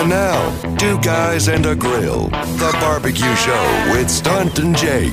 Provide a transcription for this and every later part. And now, Two Guys and a Grill, The Barbecue Show with Stunt and Jake.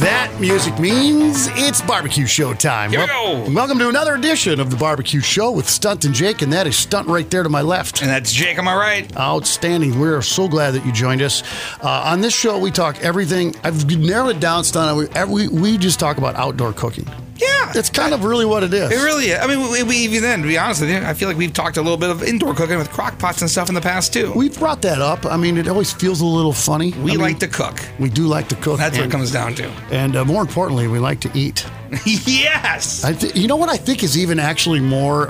That music means it's barbecue show time. Here we go. Welcome to another edition of The Barbecue Show with Stunt and Jake, and that is Stunt right there to my left. And that's Jake on my right. Outstanding. We're so glad that you joined us. On this show, we talk everything. I've narrowed it down, Stunt. We just talk about outdoor cooking. Yeah. It's kind of really what it is. It really is. I mean, we even then, to be honest with you, I feel like we've talked a little bit of indoor cooking with crock pots and stuff in the past, too. We've brought that up. I mean, it always feels a little funny. We like to cook. We do like to cook. That's what it comes down to. And more importantly, we like to eat. Yes! You know what I think is even actually more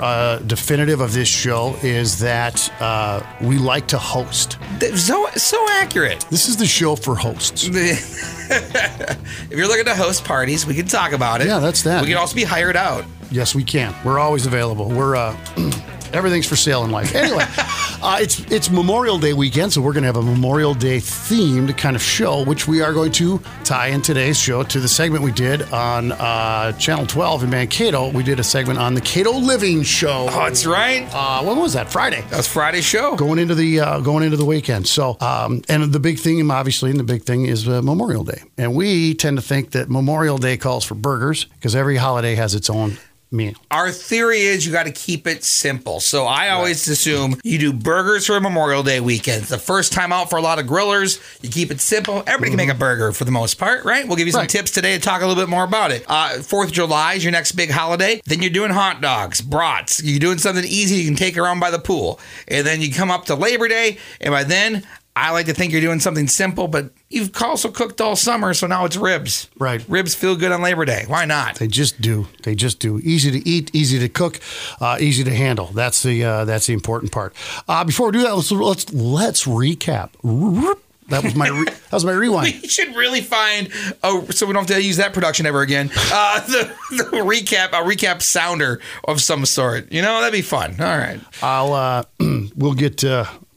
definitive of this show is that we like to host. So accurate. This is the show for hosts. If you're looking to host parties, we can talk about it. Yeah, that's that. We can also be hired out. Yes, we can. We're always available. We're... everything's for sale in life. Anyway, it's Memorial Day weekend, so we're going to have a Memorial Day themed kind of show, which we are going to tie in today's show to the segment we did on Channel 12 in Mankato. We did a segment on the Kato Living Show. Oh, that's right. When was that? Friday. That's Friday's show. Going into the weekend. So, and the big thing, obviously, is Memorial Day, and we tend to think that Memorial Day calls for burgers because every holiday has its own. Meal. Our theory is you got to keep it simple. So I always assume you do burgers for Memorial Day weekend. The first time out for a lot of grillers, you keep it simple. Everybody can make a burger for the most part, right? We'll give you some tips today to talk a little bit more about it. 4th of July is your next big holiday. Then you're doing hot dogs, brats. You're doing something easy you can take around by the pool. And then you come up to Labor Day. And by then, I like to think you're doing something simple, but you've also cooked all summer, so now it's ribs. Right. Ribs feel good on Labor Day. Why not? They just do. They just do. Easy to eat, easy to cook, easy to handle. That's the important part. Before we do that, let's recap. That was my rewind. We should really find so we don't have to use that production ever again. A recap sounder of some sort. You know, that'd be fun. All right. We'll get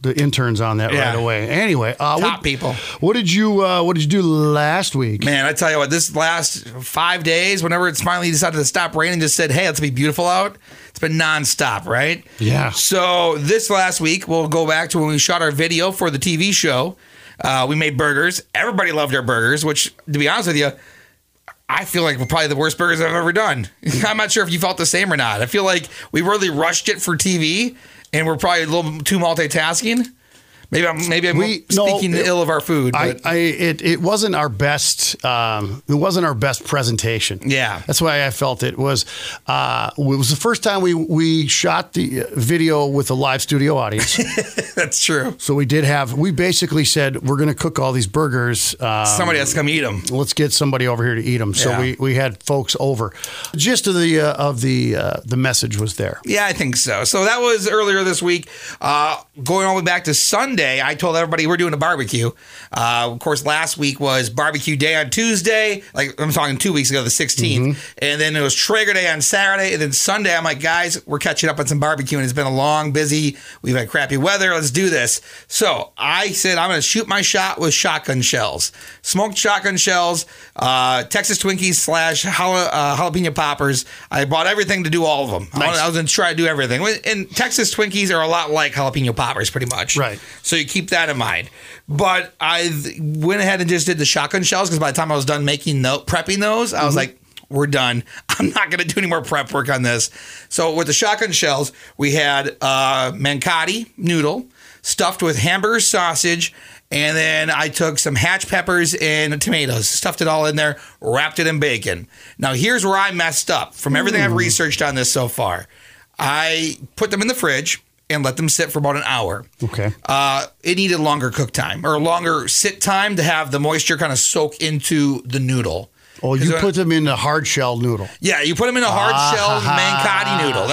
the interns on that right away. Anyway, people. What did you do last week? Man, I tell you what, this last 5 days, whenever it's finally decided to stop raining, just said, "Hey, let's be beautiful out." It's been nonstop, right? Yeah. So this last week, we'll go back to when we shot our video for the TV show. We made burgers. Everybody loved our burgers, which, to be honest with you, I feel like we're probably the worst burgers I've ever done. I'm not sure if you felt the same or not. I feel like we really rushed it for TV. And we're probably a little too multitasking. Maybe I'm speaking ill of our food. It wasn't our best. It wasn't our best presentation. Yeah, that's why I felt it was. It was the first time we shot the video with a live studio audience. That's true. So we basically said we're going to cook all these burgers. Somebody has to come eat them. Let's get somebody over here to eat them. So we had folks over. The gist of the message was there. Yeah, I think so. So that was earlier this week. Going all the way back to Sunday. I told everybody we're doing a barbecue. Of course, last week was barbecue day on Tuesday. Like I'm talking 2 weeks ago, the 16th. Mm-hmm. And then it was Traeger day on Saturday. And then Sunday, I'm like, guys, we're catching up on some barbecue. And it's been a long, busy, we've had crappy weather. Let's do this. So I said, I'm going to shoot my shot with shotgun shells. Smoked shotgun shells, Texas Twinkies / jalapeno poppers. I bought everything to do all of them. Nice. I was going to try to do everything. And Texas Twinkies are a lot like jalapeno poppers, pretty much. Right. So you keep that in mind. But I went ahead and just did the shotgun shells because by the time I was done prepping those, I was like, we're done. I'm not going to do any more prep work on this. So with the shotgun shells, we had Mankato noodle stuffed with hamburger sausage. And then I took some hatch peppers and tomatoes, stuffed it all in there, wrapped it in bacon. Now, here's where I messed up from everything I've researched on this so far. I put them in the fridge and let them sit for about an hour. Okay. It needed longer cook time or longer sit time to have the moisture kind of soak into the noodle. Oh, you put them in a hard shell noodle. Yeah, you put them in a hard shell Mankato noodle.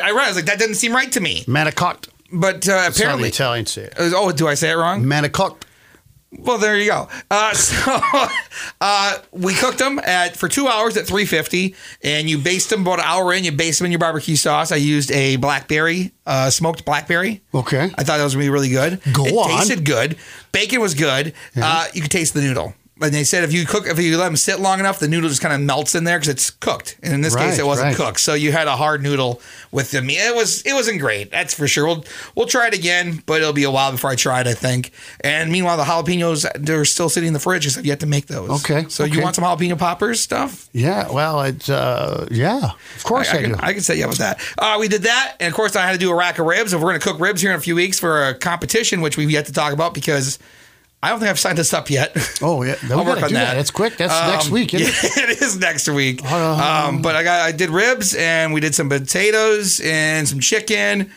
I was like, that doesn't seem right to me. Manicotti. But apparently. That's how the Italians say it. Oh, do I say it wrong? Manicotti. Well, there you go. So we cooked them for 2 hours at 350, and you baste them about an hour in. You baste them in your barbecue sauce. I used a blackberry, smoked blackberry. Okay. I thought that was going to be really good. It tasted good. Bacon was good. You could taste the noodle. And they said if you let them sit long enough, the noodle just kind of melts in there because it's cooked. And in this case, it wasn't cooked, so you had a hard noodle with the meat. It wasn't great, that's for sure. We'll try it again, but it'll be a while before I try it, I think. And meanwhile, the jalapenos, they're still sitting in the fridge because I've yet to make those. Okay. So you want some jalapeno poppers stuff? Yeah. Well, it's of course I do. I can set you up with that. We did that, and of course I had to do a rack of ribs, and we're going to cook ribs here in a few weeks for a competition, which we've yet to talk about because I don't think I've signed this up yet. Oh, yeah. I'll work on that. That's quick. That's next week. Isn't it? Yeah, it is next week. But I did ribs, and we did some potatoes and some chicken.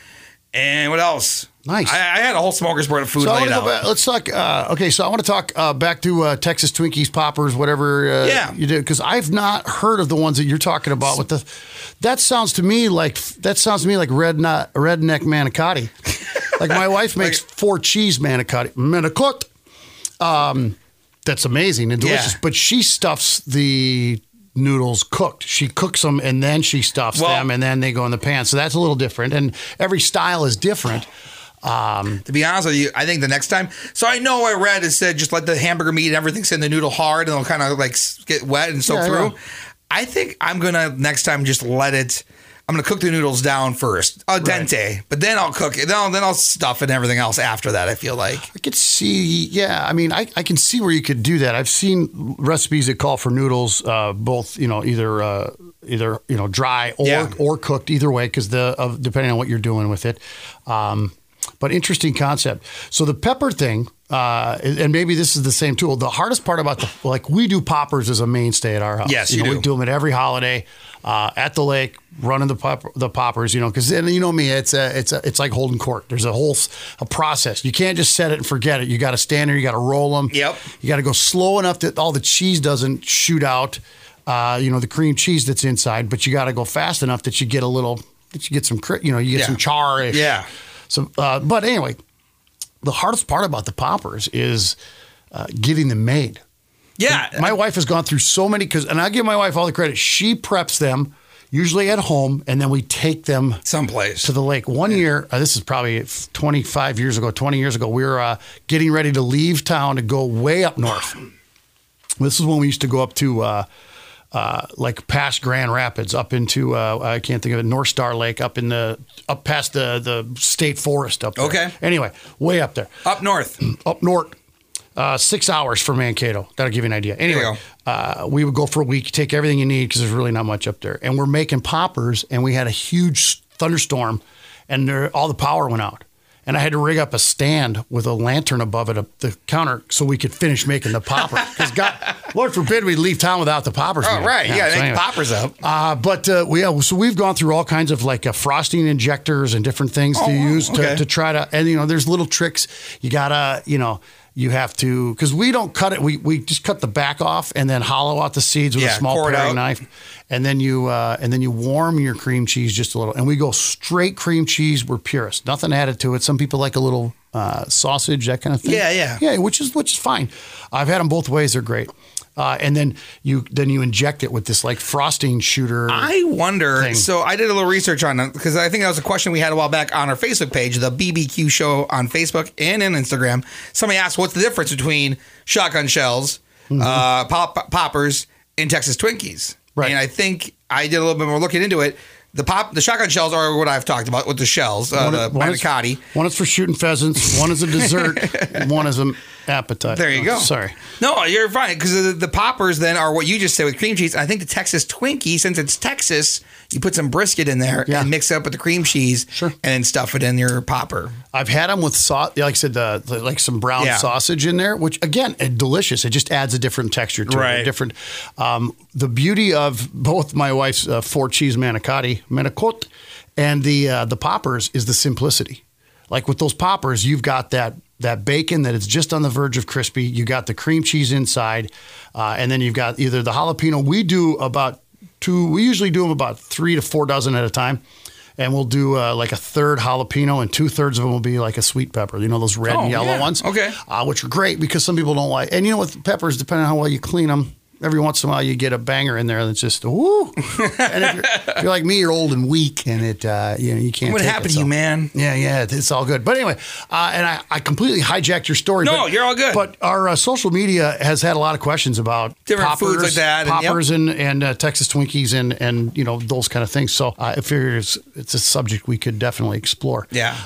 And what else? Nice. I had a whole smorgasbord of food laid out. Let's talk. Okay, so I want to talk back to Texas Twinkies, Poppers, whatever you do. Because I've not heard of the ones that you're talking about. That sounds to me like redneck manicotti. Like my wife makes four cheese manicotti. Manicotti. That's amazing and delicious, but she stuffs the noodles cooked. She cooks them and then she stuffs them and then they go in the pan. So that's a little different, and every style is different. To be honest with you, I think the next time, so I know I read it said just let the hamburger meat and everything sit in the noodle hard and it'll kind of like get wet and soak through. I think I'm going to next time just let it. I'm going to cook the noodles down first, al dente, but then I'll cook it. Then I'll stuff it and everything else after that, I feel like. I could see, yeah. I mean, I can see where you could do that. I've seen recipes that call for noodles, both, you know, either dry or cooked, either way, because depending on what you're doing with it. But interesting concept. So the pepper thing, and maybe this is the same tool. The hardest part about we do poppers as a mainstay at our house. Yes, you do. We do them at every holiday. At the lake, running the poppers, because you know me, it's like holding court. There's a whole process. You can't just set it and forget it. You got to stand there. You got to roll them. Yep. You got to go slow enough that all the cheese doesn't shoot out. The cream cheese that's inside, but you got to go fast enough that you get some char-ish. Yeah. So, but anyway, the hardest part about the poppers is getting them made. Yeah. And my wife has gone through so many, and I give my wife all the credit. She preps them, usually at home, and then we take them someplace to the lake. One year, this is probably 20 years ago, we were getting ready to leave town to go way up north. This is when we used to go up to, past Grand Rapids, up into, I can't think of it, North Star Lake, up past the state forest up there. Okay. Anyway, way up there. Up north. 6 hours from Mankato. That'll give you an idea. Anyway, we would go for a week, take everything you need because there's really not much up there. And we're making poppers, and we had a huge thunderstorm, and all the power went out. And I had to rig up a stand with a lantern above it, up the counter, so we could finish making the poppers. Because God, Lord forbid we leave town without the poppers. Oh, right. Yeah, so anyway, poppers up. So we've gone through all kinds of frosting injectors and different things to use to try to, and there's little tricks. You gotta, you have to, because we don't cut it. We just cut the back off and then hollow out the seeds with a small paring knife, and then you warm your cream cheese just a little. And we go straight cream cheese. We're purists, nothing added to it. Some people like a little sausage, that kind of thing. Yeah, which is fine. I've had them both ways; they're great. And then you inject it with this frosting shooter. I wonder. Thing. So I did a little research on it because I think that was a question we had a while back on our Facebook page, the BBQ Show on Facebook and on Instagram. Somebody asked, "What's the difference between shotgun shells, poppers, and Texas Twinkies?" Right. And I think I did a little bit more looking into it. The shotgun shells are what I've talked about with the shells, the manicotti. One is for shooting pheasants, one is a dessert, one is an appetite. There you go. Sorry. No, you're fine, because the poppers then are what you just said with cream cheese. I think the Texas Twinkie, since it's Texas, you put some brisket in there and mix it up with the cream cheese and then stuff it in your popper. I've had them with sauce, like I said, some brown sausage in there, which, again, is delicious. It just adds a different texture to it. Different. The beauty of both my wife's four-cheese manicotti, and the poppers is the simplicity. Like with those poppers, you've got that bacon that is just on the verge of crispy. You got the cream cheese inside, and then you've got either the jalapeno. We do we usually do them about 3 to 4 dozen at a time. And we'll do a third jalapeno, and 2/3 of them will be like a sweet pepper. Those red and yellow ones. Okay. Which are great because some people don't like. And with peppers, depending on how well you clean them, every once in a while you get a banger in there that's just, ooh. And if you're like me, you're old and weak, and it, you know, you can't. What happened to you, man? Yeah, yeah, it's all good. But anyway, and I completely hijacked your story. No, you're all good. But our social media has had a lot of questions about different poppers, foods like that, and Texas Twinkies, and you know, those kind of things. So I figure it's a subject we could definitely explore. Yeah.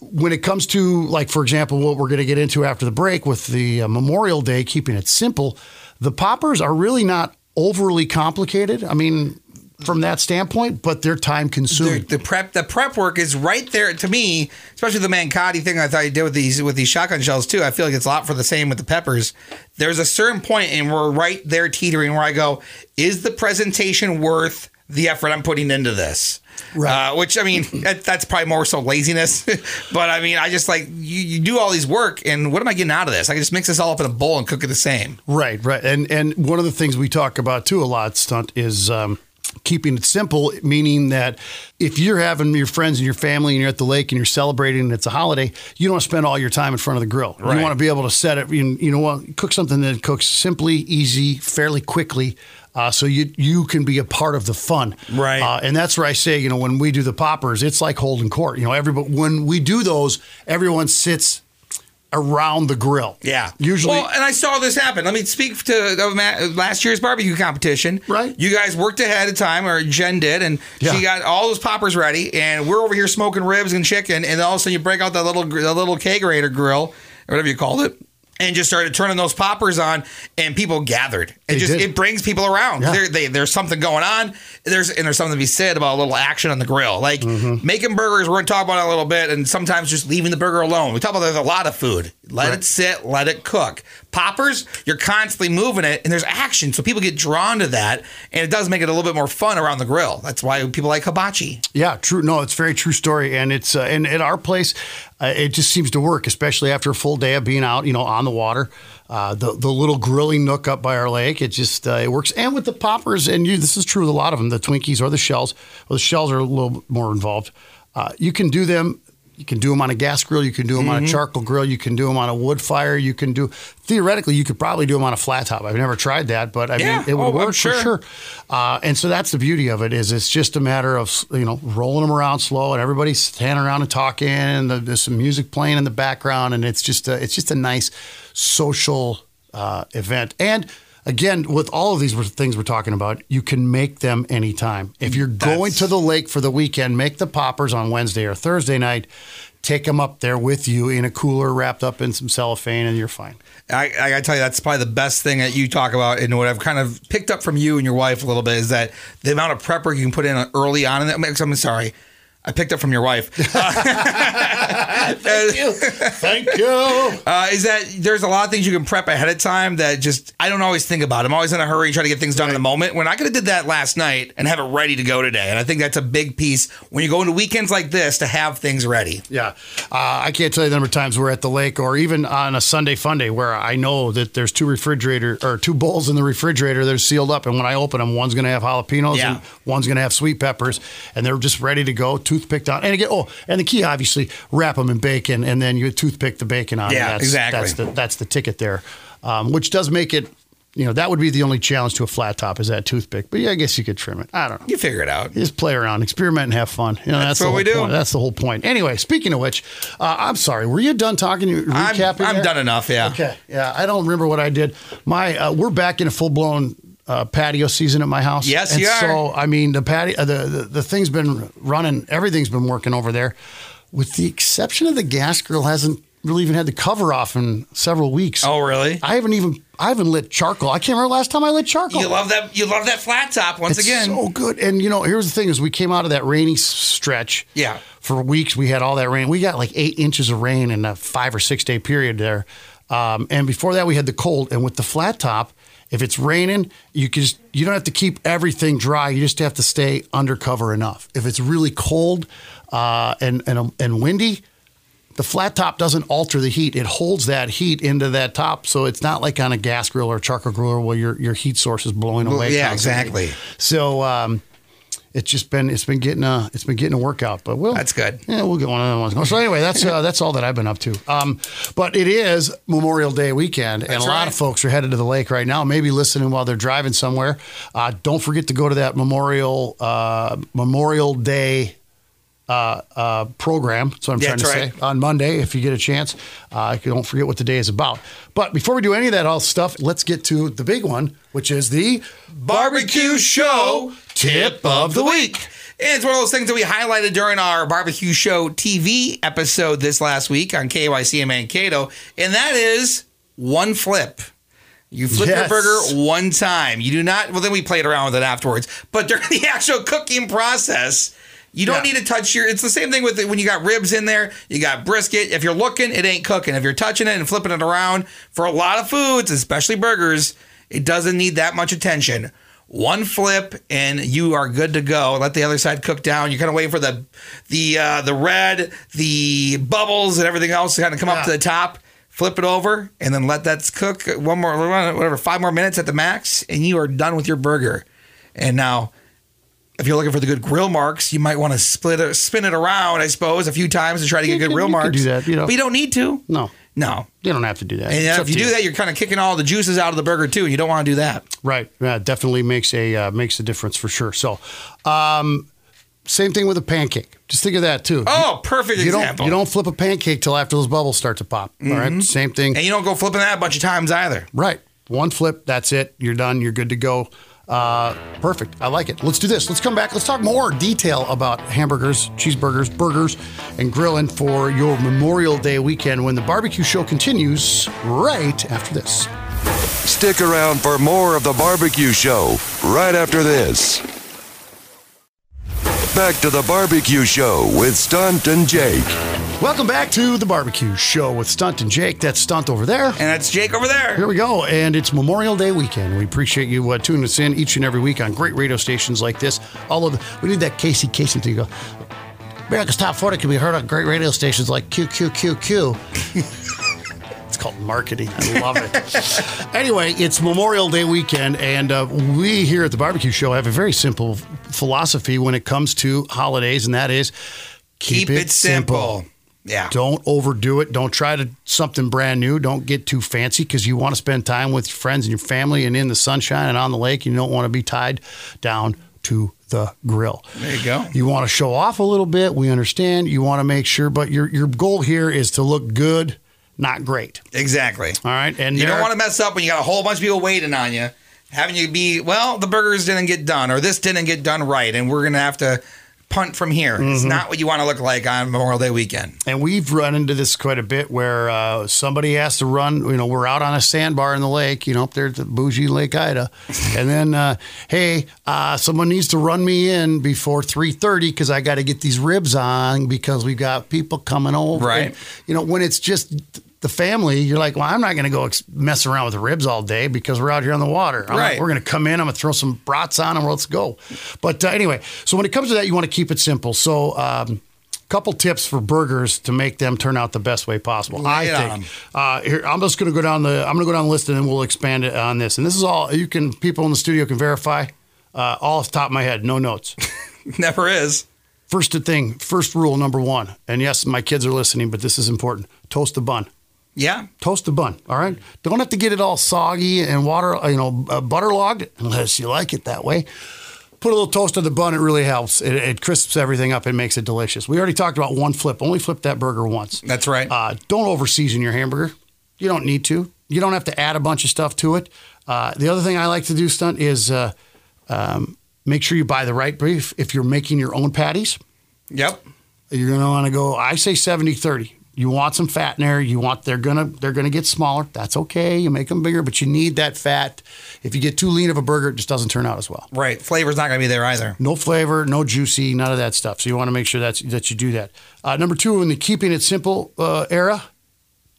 When it comes to, like, for example, what we're going to get into after the break with the Memorial Day, keeping it simple. The poppers are really not overly complicated. I mean, from that standpoint, but they're time consuming. The prep work is right there to me, especially the Mankato thing I thought you did with these shotgun shells too. I feel like it's a lot for the same with the peppers. There's a certain point, and we're right there teetering where I go, is the presentation worth the effort I'm putting into this? Right. Which, I mean, that's probably more so laziness. But, I mean, I just like, you do all these work, and what am I getting out of this? I can just mix this all up in a bowl and cook it the same. Right, right. And one of the things we talk about, too, a lot, Stunt, is keeping it simple, meaning that if you're having your friends and your family and you're at the lake and you're celebrating and it's a holiday, you don't want to spend all your time in front of the grill. Right. You want to be able to set it, you know what, cook something that cooks simply, easy, fairly quickly. So you can be a part of the fun. Right. And that's where I say, you know, when we do the poppers, it's like holding court. You know, everybody, when we do those, everyone sits around the grill. Yeah. Usually. Well, and I saw this happen. Let me speak to last year's barbecue competition. Right. You guys worked ahead of time, or Jen did, and she got all those poppers ready, and we're over here smoking ribs and chicken, and all of a sudden you break out that little kegerator grill, or whatever you called it. And just started turning those poppers on, and people gathered. It brings people around. Yeah. There's something going on. There's something to be said about a little action on the grill. Like making burgers, we're going to talk about it a little bit, and sometimes just leaving the burger alone. We talk about there's a lot of food. Let it sit. Let it cook. Poppers, you're constantly moving it, and there's action. So people get drawn to that, and it does make it a little bit more fun around the grill. That's why people like hibachi. Yeah, true. No, it's a very true story. And it's and at our place, it just seems to work, especially after a full day of being out, you know, on the water. The little grilling nook up by our lake, it just it works. And with the poppers, and this is true with a lot of them, the Twinkies or the shells. Well, the shells are a little more involved. You can do them. You can do them on a gas grill. You can do them on a charcoal grill. You can do them on a wood fire. You can do, theoretically, you could probably do them on a flat top. I've never tried that, but I mean, it would work for sure. And so that's the beauty of it, is it's just a matter of, you know, rolling them around slow, and everybody's standing around and talking, and there's some music playing in the background, and it's just a nice social event. And again, with all of these things we're talking about, you can make them anytime. If you're going to the lake for the weekend, make the poppers on Wednesday or Thursday night. Take them up there with you in a cooler wrapped up in some cellophane, and you're fine. I gotta tell you, that's probably the best thing that you talk about, and what I've kind of picked up from you and your wife a little bit is that the amount of prep work you can put in early on in that. I'm sorry. I picked up from your wife. Thank you. Thank you. Is that there's a lot of things you can prep ahead of time that just I don't always think about. I'm always in a hurry, trying to get things done in the moment. When I could have did that last night and have it ready to go today. And I think that's a big piece when you go into weekends like this to have things ready. Yeah. I can't tell you the number of times we're at the lake or even on a Sunday fun day where I know that there's two bowls in the refrigerator that are sealed up. And when I open them, one's going to have jalapenos and one's going to have sweet peppers. And they're just ready to go. Toothpicked on, and again, and the key, obviously, wrap them in bacon, and then you toothpick the bacon on. Yeah, exactly. That's the ticket there, which does make it. You know, that would be the only challenge to a flat top is that toothpick. But yeah, I guess you could trim it. I don't know. You figure it out. Just play around, experiment, and have fun. You know, that's what we do. That's the whole point. Anyway, speaking of which, I'm sorry. Were you done talking? You recapping? I'm done enough. Yeah. Okay. Yeah, I don't remember what I did. We're back in a full blown. Patio season at my house. Yes, and you are. So, I mean, the patio, the thing's been running. Everything's been working over there, with the exception of the gas grill hasn't really even had the cover off in several weeks. Oh, really? I haven't lit charcoal. I can't remember last time I lit charcoal. You love that flat top again. It's so good. And you know, here's the thing: is we came out of that rainy stretch. Yeah. For weeks, we had all that rain. We got like 8 inches of rain in a 5 or 6 day period there, and before that, we had the cold. And with the flat top. If it's raining, you don't have to keep everything dry. You just have to stay undercover enough. If it's really cold and windy, the flat top doesn't alter the heat. It holds that heat into that top, so it's not like on a gas grill or a charcoal grill where your heat source is blowing away. Yeah, constantly. Exactly. So it's just been it's been getting a workout, but that's good. Yeah, we'll get one of those. So anyway, that's all that I've been up to. But it is Memorial Day weekend, and a lot of folks are headed to the lake right now. Maybe listening while they're driving somewhere. Don't forget to go to that Memorial Day program. That's what I'm trying to say. On Monday, if you get a chance, don't forget what the day is about. But before we do any of that all stuff, let's get to the big one, which is the Barbecue Show Tip of the Week. And it's one of those things that we highlighted during our Barbecue Show TV episode this last week on KYC and Mankato, and that is one flip. You flip your burger one time. You do not, well, then we played around with it afterwards. But during the actual cooking process, you don't need to touch your... It's the same thing with when you got ribs in there, you got brisket. If you're looking, it ain't cooking. If you're touching it and flipping it around, for a lot of foods, especially burgers, it doesn't need that much attention. One flip and you are good to go. Let the other side cook down. You're kind of waiting for the red, the bubbles, and everything else to kind of come up to the top. Flip it over and then let that cook 5 more minutes at the max, and you are done with your burger. And now... if you're looking for the good grill marks, you might want to spin it around, I suppose, a few times to try to get good grill marks. You can do that, but you don't need to. No, you don't have to do that. And if you do that, you're kind of kicking all the juices out of the burger too, and you don't want to do that. Right. Yeah, definitely makes a difference for sure. So, same thing with a pancake. Just think of that too. Oh, perfect example. You don't flip a pancake till after those bubbles start to pop. Mm-hmm. All right. Same thing. And you don't go flipping that a bunch of times either. Right. One flip. That's it. You're done. You're good to go. Perfect. I like it. Let's do this. Let's come back. Let's talk more detail about hamburgers, cheeseburgers, burgers, and grilling for your Memorial Day weekend when the Barbecue Show continues right after this. Stick around for more of the Barbecue Show right after this. Back to the Barbecue Show with Stunt and Jake. Welcome back to the Barbecue Show with Stunt and Jake. That's Stunt over there. And that's Jake over there. Here we go. And it's Memorial Day weekend. We appreciate you tuning us in each and every week on great radio stations like this. We need that Casey Kasem to go. America's Top 40 can be heard on great radio stations like QQQQ. It's called marketing. I love it. Anyway, it's Memorial Day weekend, and we here at the Barbecue Show have a very simple philosophy when it comes to holidays, and that is keep it simple. Yeah. Don't overdo it. Don't try to something brand new. Don't get too fancy because you want to spend time with your friends and your family and in the sunshine and on the lake. You don't want to be tied down to the grill. There you go. You want to show off a little bit. We understand. You want to make sure, but your goal here is to look good, not great. Exactly. All right. And you don't want to mess up when you got a whole bunch of people waiting on you, having you be, well, the burgers didn't get done or this didn't get done right, and we're going to have to punt from here. Mm-hmm. It's not what you want to look like on Memorial Day weekend. And we've run into this quite a bit where somebody has to run. We're out on a sandbar in the lake, up there at the bougie Lake Ida. And then, someone needs to run me in before 3:30 because I got to get these ribs on because we've got people coming over. Right. And, when it's just the family, you're like, well, I'm not going to go mess around with the ribs all day because we're out here on the water. We're going to come in. I'm going to throw some brats on and let's go. But anyway, so when it comes to that, you want to keep it simple. So couple tips for burgers to make them turn out the best way possible. I think. I'm just going to go down the list and then we'll expand it on this. And this is all people in the studio can verify all off the top of my head. No notes. Never is. First rule, number one. And yes, my kids are listening, but this is important. Toast the bun. Yeah. Toast the bun, all right? Don't have to get it all soggy and butterlogged, unless you like it that way. Put a little toast on the bun. It really helps. It crisps everything up. It makes it delicious. We already talked about one flip. Only flip that burger once. That's right. Don't over-season your hamburger. You don't need to. You don't have to add a bunch of stuff to it. The other thing I like to do, Stunt, is make sure you buy the right beef if you're making your own patties. Yep. You're going to want to go, I say 70-30. You want some fat in there. They're gonna get smaller. That's okay. You make them bigger, but you need that fat. If you get too lean of a burger, it just doesn't turn out as well. Right. Flavor's not gonna be there either. No flavor, no juicy, none of that stuff. So you want to make sure that you do that. Number two, in the keeping it simple era,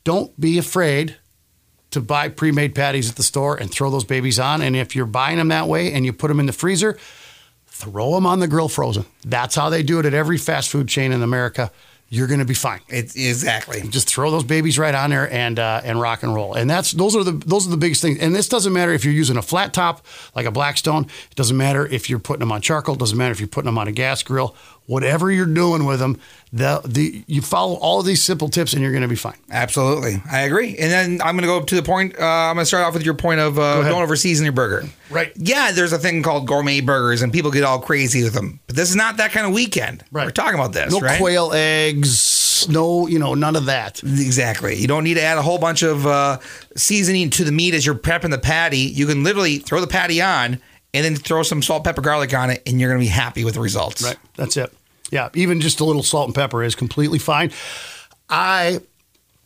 don't be afraid to buy pre-made patties at the store and throw those babies on. And if you're buying them that way and you put them in the freezer, throw them on the grill frozen. That's how they do it at every fast food chain in America. you're going to be fine. Exactly. Just throw those babies right on there and rock and roll. And those are the biggest things. And this doesn't matter if you're using a flat top like a Blackstone. It doesn't matter if you're putting them on charcoal. It doesn't matter if you're putting them on a gas grill. Whatever you're doing with them, you follow all of these simple tips and you're going to be fine. Absolutely. I agree. And then I'm going to go up to the point. I'm going to start off with your point of don't overseason your burger. Right. Yeah, there's a thing called gourmet burgers and people get all crazy with them. But this is not that kind of weekend. Right. We're talking about this, right? No quail eggs, no, none of that. Exactly. You don't need to add a whole bunch of seasoning to the meat as you're prepping the patty. You can literally throw the patty on and then throw some salt, pepper, garlic on it, and you're going to be happy with the results. Right. That's it. Yeah, even just a little salt and pepper is completely fine. I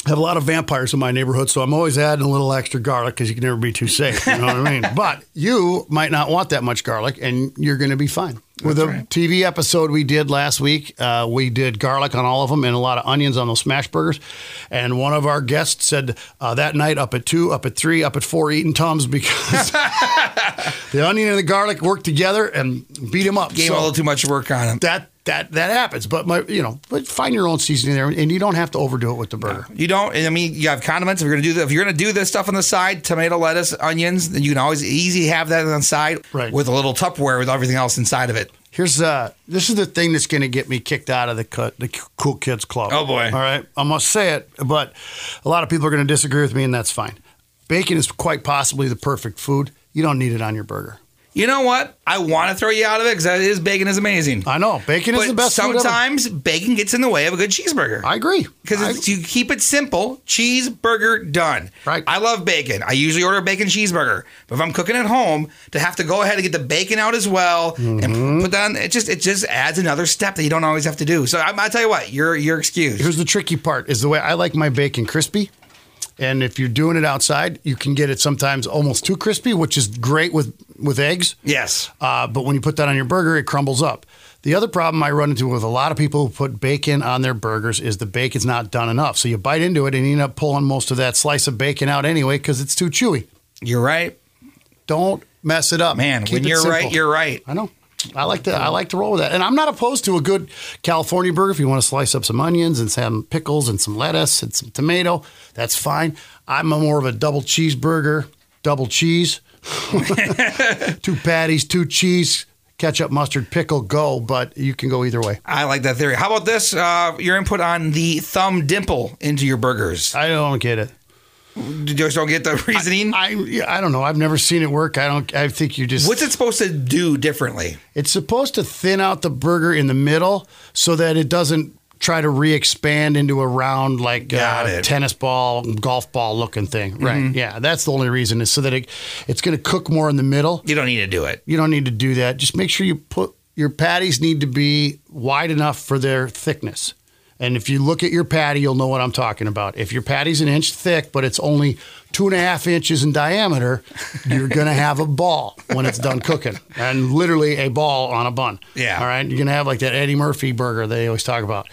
have a lot of vampires in my neighborhood, so I'm always adding a little extra garlic because you can never be too safe. You know what I mean? But you might not want that much garlic, and you're going to be fine. With a TV episode we did last week, we did garlic on all of them and a lot of onions on those smash burgers. And one of our guests said that night up at 2, up at 3, up at 4, eating Tums because the onion and the garlic worked together and beat him up. Gave a little too much work on him. That happens, but but find your own seasoning there, and you don't have to overdo it with the burger. No, you don't. I mean, you have condiments. If you're going to do this stuff on the side, tomato, lettuce, onions, then you can always easily have that on the side with a little Tupperware with everything else inside of it. This is the thing that's going to get me kicked out of the cool kids club. Oh boy! All right, I'm going to say it, but a lot of people are going to disagree with me, and that's fine. Bacon is quite possibly the perfect food. You don't need it on your burger. You know what? I want to throw you out of it because bacon is amazing. I know. Bacon is the best food ever. But sometimes bacon gets in the way of a good cheeseburger. I agree. Because you keep it simple, cheeseburger done. Right. I love bacon. I usually order a bacon cheeseburger. But if I'm cooking at home, to have to go ahead and get the bacon out as well and put that on, it just adds another step that you don't always have to do. So I'll tell you what, you're excused. Here's the tricky part is the way I like my bacon crispy. And if you're doing it outside, you can get it sometimes almost too crispy, which is great with eggs. Yes. But when you put that on your burger, it crumbles up. The other problem I run into with a lot of people who put bacon on their burgers is the bacon's not done enough. So you bite into it and you end up pulling most of that slice of bacon out anyway because it's too chewy. You're right. Don't mess it up. Man, keep when you're simple. Right, you're right. I know. I like to roll with that. And I'm not opposed to a good California burger. If you want to slice up some onions and some pickles and some lettuce and some tomato, that's fine. I'm more of a double cheeseburger, double cheese, 2 patties, 2 cheese, ketchup, mustard, pickle, go. But you can go either way. I like that theory. How about this? Your input on the thumb dimple into your burgers. I don't get it. You just don't get the reasoning? I don't know. I've never seen it work. I think you just... What's it supposed to do differently? It's supposed to thin out the burger in the middle so that it doesn't try to re-expand into a round, like tennis ball, golf ball looking thing. Right. Mm-hmm. Yeah, that's the only reason is so that it's going to cook more in the middle. You don't need to do it. You don't need to do that. Just make sure you put... Your patties need to be wide enough for their thickness. And if you look at your patty, you'll know what I'm talking about. If your patty's an inch thick, but it's only 2.5 inches in diameter, you're going to have a ball when it's done cooking. And literally a ball on a bun. Yeah. All right? You're going to have like that Eddie Murphy burger they always talk about.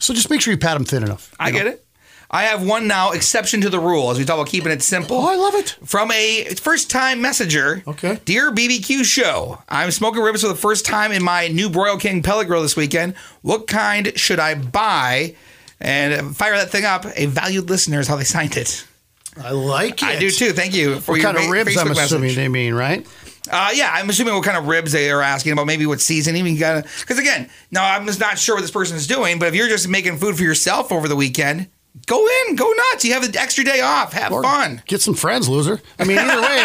So just make sure you pat them thin enough. I get it. I have one now, exception to the rule, as we talk about keeping it simple. Oh, I love it. From a first-time messenger. Okay. Dear BBQ Show, I'm smoking ribs for the first time in my new Broil King pellet grill this weekend. What kind should I buy? And fire that thing up. A valued listener is how they signed it. I like it. I do, too. Thank you for your Facebook message. What kind of ribs, I'm assuming they mean, right? Yeah, I'm assuming what kind of ribs they are asking about, maybe what seasoning. Because, again, no, I'm just not sure what this person is doing, but if you're just making food for yourself over the weekend... Go in, go nuts. You have an extra day off. Have fun. Get some friends, loser. I mean, either way,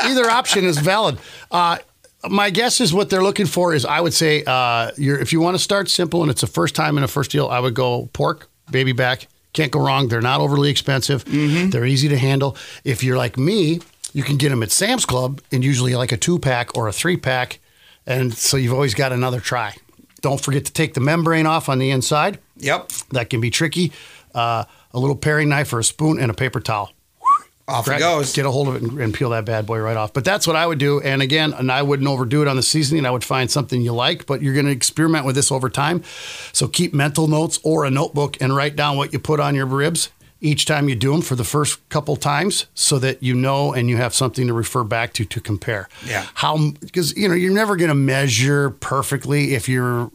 either option is valid. My guess is what they're looking for is I would say if you want to start simple and it's a first time and a first deal, I would go pork, baby back. Can't go wrong. They're not overly expensive. Mm-hmm. They're easy to handle. If you're like me, you can get them at Sam's Club and usually like a 2-pack or a 3-pack. And so you've always got another try. Don't forget to take the membrane off on the inside. Yep. That can be tricky. A little paring knife or a spoon and a paper towel. Off it goes. Get a hold of it and peel that bad boy right off. But that's what I would do. And again, I wouldn't overdo it on the seasoning. I would find something you like, but you're going to experiment with this over time. So keep mental notes or a notebook and write down what you put on your ribs each time you do them for the first couple times so that you know and you have something to refer back to compare. Yeah. Because you're never going to measure perfectly if you're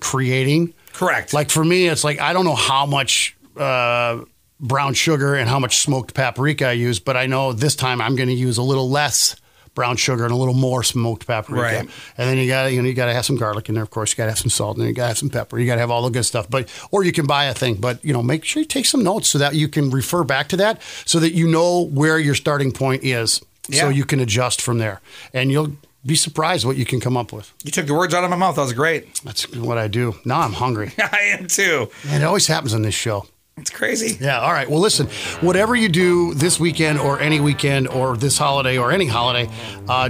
creating. Correct. Like for me, it's like I don't know how much brown sugar and how much smoked paprika I use, but I know this time I'm going to use a little less brown sugar and a little more smoked paprika. Right. And then you got, you know, you got to have some garlic in there. Of course, you got to have some salt, and then you got to have some pepper. You got to have all the good stuff. But or you can buy a thing, but you know, make sure you take some notes so that you can refer back to that, so that you know where your starting point is, yeah, so you can adjust from there, and you'll be surprised what you can come up with. You took the words out of my mouth. That was great. That's what I do. Now I'm hungry. I am too. And it always happens on this show. It's crazy. Yeah. All right. Well, listen, whatever you do this weekend or any weekend or this holiday or any holiday,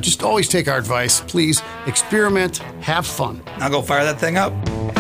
just always take our advice. Please experiment. Have fun. Now go fire that thing up.